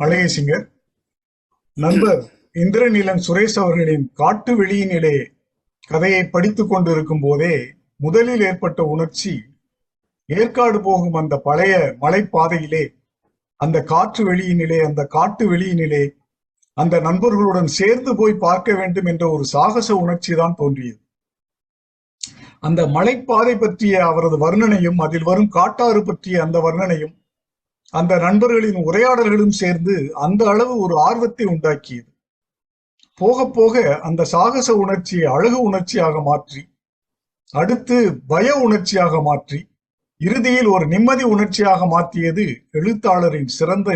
பழைய சிங்கர் நண்பர் இந்திரநீலன் சுரேஷ் அவர்களின் காட்டு வெளியினிலே கதையை படித்துக் கொண்டிருக்கும் போதே முதலில் ஏற்பட்ட உணர்ச்சி, ஏற்காடு போகும் அந்த பழைய மலைப்பாதையிலே, அந்த காற்று வெளியினிலே, அந்த காட்டு வெளியினிலே அந்த நண்பர்களுடன் சேர்ந்து போய் பார்க்க வேண்டும் என்ற ஒரு சாகச உணர்ச்சி தான் தோன்றியது. அந்த மலைப்பாதை பற்றிய அவரது வர்ணனையும் அதில் வரும் காட்டாறு பற்றிய அந்த வர்ணனையும் அந்த நண்பர்களின் உரையாடல்களும் சேர்ந்து அந்த அளவு ஒரு ஆர்வத்தை உண்டாக்கியது. போக போக அந்த சாகச உணர்ச்சியை அழகு உணர்ச்சியாக மாற்றி, அடுத்து பய உணர்ச்சியாக மாற்றி, இறுதியில் ஒரு நிம்மதி உணர்ச்சியாக மாற்றியது எழுத்தாளரின் சிறந்த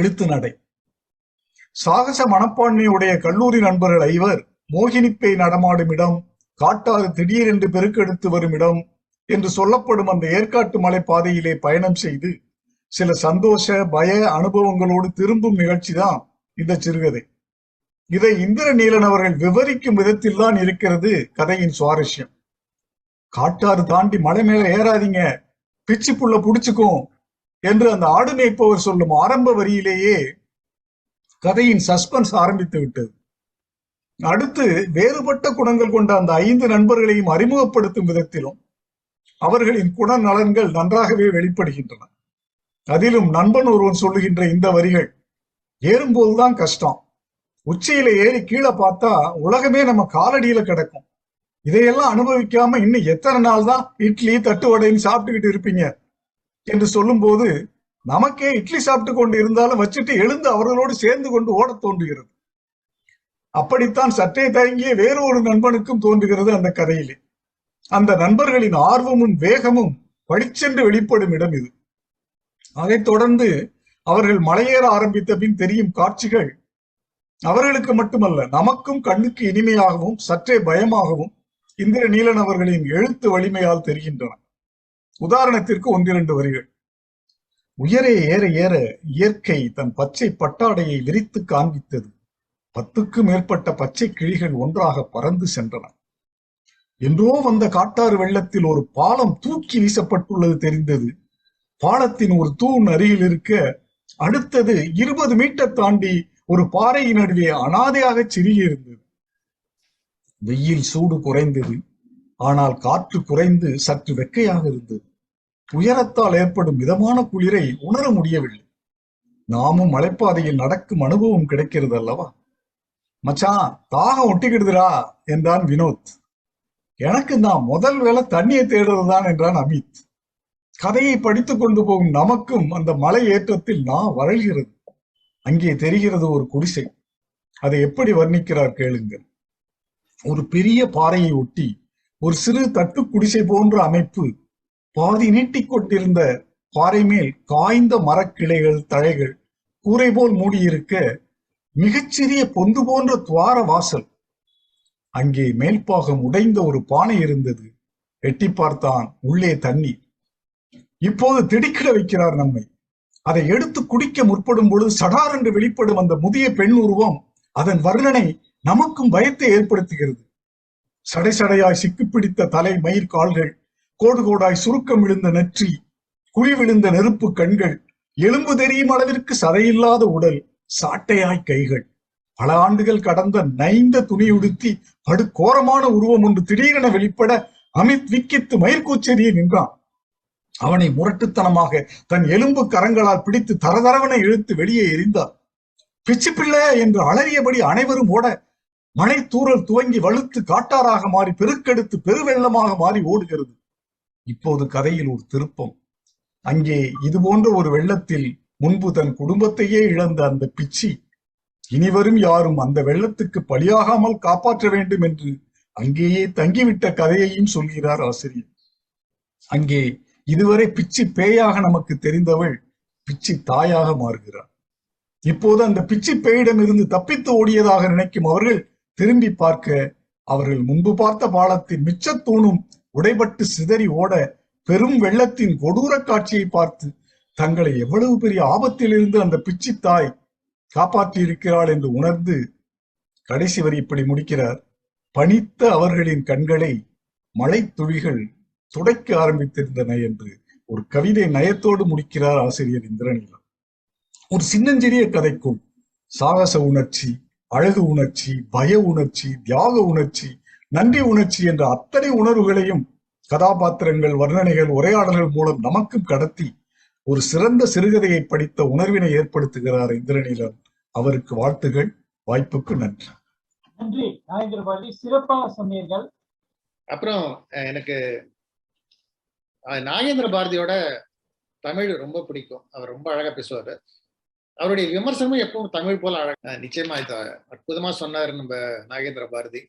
எழுத்து நடை. சாகச மனப்பான்மையுடைய கல்லூரி நண்பர்கள் ஐவர் மோகினிப்பை நடமாடும் இடம், காட்டாறு திடீரென்று பெருக்கெடுத்து வரும் இடம் என்று சொல்லப்படும் அந்த ஏற்காட்டு மலை பாதையிலே பயணம் செய்து சில சந்தோஷ பய அனுபவங்களோடு திரும்பும் நிகழ்ச்சி தான் இந்த சிறுகதை. இதை இந்திரநீலன் அவர்கள் விவரிக்கும் விதத்தில் தான் இருக்கிறது கதையின் சுவாரஸ்யம். காட்டாறு தாண்டி மலை மேல ஏறாதீங்க, பிச்சு புள்ள புடிச்சுக்கும் என்று அந்த ஆடு மேய்ப்பவர் சொல்லும் ஆரம்ப வரியிலேயே கதையின் சஸ்பென்ஸ் ஆரம்பித்து விட்டது. அடுத்து வேறுபட்ட குணங்கள் கொண்ட அந்த 5 நண்பர்களையும் அறிமுகப்படுத்தும் விதத்திலும் அவர்களின் குண நலன்கள் நன்றாகவே வெளிப்படுகின்றன. அதிலும் நண்பன் ஒருவன் சொல்லுகின்ற இந்த வரிகள், ஏறும்போதுதான் கஷ்டம், உச்சியில ஏறி கீழே பார்த்தா உலகமே நம்ம காலடியில கிடக்கும், இதையெல்லாம் அனுபவிக்காம இன்னும் எத்தனை நாள் தான் இட்லி தட்டு வடைன்னு சாப்பிட்டுக்கிட்டு இருப்பீங்க என்று சொல்லும் போது நமக்கே இட்லி சாப்பிட்டு கொண்டு இருந்தாலும் வச்சுட்டு எழுந்து அவர்களோடு சேர்ந்து கொண்டு ஓட தோன்றுகிறது. அப்படித்தான் சற்றே தயங்கிய வேறு ஒரு நண்பனுக்கும் தோன்றுகிறது அந்த கதையிலே. அந்த நண்பர்களின் ஆர்வமும் வேகமும் படிச்சென்று வெளிப்படும் இடம் இது. அதைத் தொடர்ந்து அவர்கள் மலையேற ஆரம்பித்த பின் தெரியும் காட்சிகள் அவர்களுக்கு மட்டுமல்ல நமக்கும் கண்ணுக்கு இனிமையாகவும் சற்றே பயமாகவும் இந்திரநீலன் அவர்களின் எழுத்து வலிமையால் தெரிகின்றன. உதாரணத்திற்கு 1-2 வரிகள். உயரே ஏற ஏற இயற்கை தன் பச்சை பட்டாடையை விரித்து காண்பித்தது. 10க்கும் மேற்பட்ட பச்சை கிளிகள் ஒன்றாக பறந்து சென்றன. என்றோ வந்த காட்டாறு வெள்ளத்தில் ஒரு பாலம் தூக்கி வீசப்பட்டுள்ளது தெரிந்தது. பாலத்தின் ஒரு தூண் அருகில் இருக்க அடுத்தது 20 மீட்டர் தாண்டி ஒரு பாறையின் நடுவே அனாதையாக சிறுகி இருந்தது. வெயில் சூடு குறைந்தது, ஆனால் காற்று குறைந்து சற்று வெக்கையாக இருந்தது. உயரத்தால் ஏற்படும் மிதமான குளிரை உணர முடியவில்லை. நாமும் மலைப்பாதையில் நடக்கும் அனுபவம் கிடைக்கிறது அல்லவா? மச்சான், தாகம் ஒட்டிக்கிடுதுரா என்றான் வினோத். எனக்கு நான் முதல் வேளை தண்ணியை தேடுறதுதான் என்றான் அமித். கதையை படித்து கொண்டு போகும் நமக்கும் அந்த மலை ஏற்றத்தில் நான் வறள்கிறது. அங்கே தெரிகிறது ஒரு குடிசை. அதை எப்படி வர்ணிக்கிறார் கேளுங்கள். ஒரு பெரிய பாறையை ஒட்டி ஒரு சிறு தட்டு குடிசை போன்ற அமைப்பு. பாதி நீட்டிக் கொண்டிருந்த பாறை மேல் காய்ந்த மரக்கிளைகள் தழைகள் கூரை போல் மூடியிருக்க மிகச்சிறிய பொந்து போன்ற துவார வாசல். அங்கே மேல்பாகம் உடைந்த ஒரு பானை இருந்தது. எட்டி பார்த்தான், உள்ளே தண்ணி. இப்போது திடுக்கிட வைக்கிறார் நம்மை. அதை எடுத்து குடிக்க முற்படும் பொழுது சடாரென்று வெளிப்படும் அந்த முதிய பெண் உருவம், அதன் வர்ணனை நமக்கும் பயத்தை ஏற்படுத்துகிறது. சடைசடையாய் சிக்கிப்பிடித்த தலை, மயிர் கால்கள், கோடு கோடாய் சுருக்கம் விழுந்த நெற்றி, குழி விழுந்த நெருப்பு கண்கள், எலும்பு தெரியும் அளவிற்கு சதையில்லாத உடல், சாட்டையாய் கைகள், பல ஆண்டுகள் கடந்த நைந்த துணியுடுத்தி படுகோரமான உருவம் ஒன்று திடீரென வெளிப்பட அமித் விக்கித்து மயிர்கூச்செறிய நின்றான். அவனை முரட்டுத்தனமாக தன் எலும்பு கரங்களால் பிடித்து தரதரவனை இழுத்து வெளியே எறிந்தார். பிச்சு பிள்ளை என்று அலறியபடி அனைவரும் ஓட மழை தூறல் துவங்கி வலுத்து காட்டாறாக மாறி பெருக்கெடுத்து பெருவெள்ளமாக மாறி ஓடுகிறது. இப்போது கதையில் ஒரு திருப்பம். அங்கே இதுபோன்ற ஒரு வெள்ளத்தில் முன்பு தன் குடும்பத்தையே இழந்த அந்த பிச்சி இனிவரும் யாரும் அந்த வெள்ளத்துக்கு பலியாகாமல் காப்பாற்ற வேண்டும் என்று அங்கேயே தங்கிவிட்ட கதையையும் சொல்கிறார் ஆசிரியர். அங்கே இதுவரை பிச்சி பேயாக நமக்கு தெரிந்தவள் பிச்சி தாயாக மாறுகிறார். இப்போது அந்த பிச்சி பேயிடம் இருந்து தப்பித்து ஓடியதாக நினைக்கும் அவர்கள் திரும்பி பார்க்க அவர்கள் முன்பு பார்த்த பாலத்தின் மிச்சத்தூணும் உடைபட்டு சிதறி ஓட பெரும் வெள்ளத்தின் கொடூர காட்சியை பார்த்து தங்களை எவ்வளவு பெரிய ஆபத்தில் இருந்து அந்த பிச்சி தாய் காப்பாற்றியிருக்கிறாள் என்று உணர்ந்து கடைசி வரி இப்படி முடிக்கிறார். பனித்த அவர்களின் கண்களை மழை துளிகள் துடைக்க ஆரம்பித்திருந்தன என்று ஒரு கவிதை நயத்தோடு முடிக்கிறார் ஆசிரியர் இந்திரநீலன். ஒரு சின்னஞ்சிறிய கதைக்குள் சாகச உணர்ச்சி, அழகு உணர்ச்சி, பய உணர்ச்சி, தியாக உணர்ச்சி, நன்றி உணர்ச்சி என்ற அத்தனை உணர்வுகளையும் கதாபாத்திரங்கள், வர்ணனைகள், உரையாடல்கள் மூலம் நமக்கும் கடத்தி ஒரு சிறந்த சிறுகதையை படித்த உணர்வினை ஏற்படுத்துகிறார் இந்திரநீலன். அவருக்கு வாழ்த்துகள். வாய்ப்புக்கு நன்றி. நன்றி நாகேந்திரன் பாரதி, சிறப்பாக சொன்னீர்கள். அப்புறம் எனக்கு நாகேந்திரன் பாரதியோட தமிழ் ரொம்ப பிடிக்கும். அவர் ரொம்ப அழகா பேசுவாரு. அவருடைய விமர்சனமும் எப்பவும் தமிழ் போல அழகா, நிச்சயமா அற்புதமா சொன்னாரு நம்ம நாகேந்திரன் பாரதி.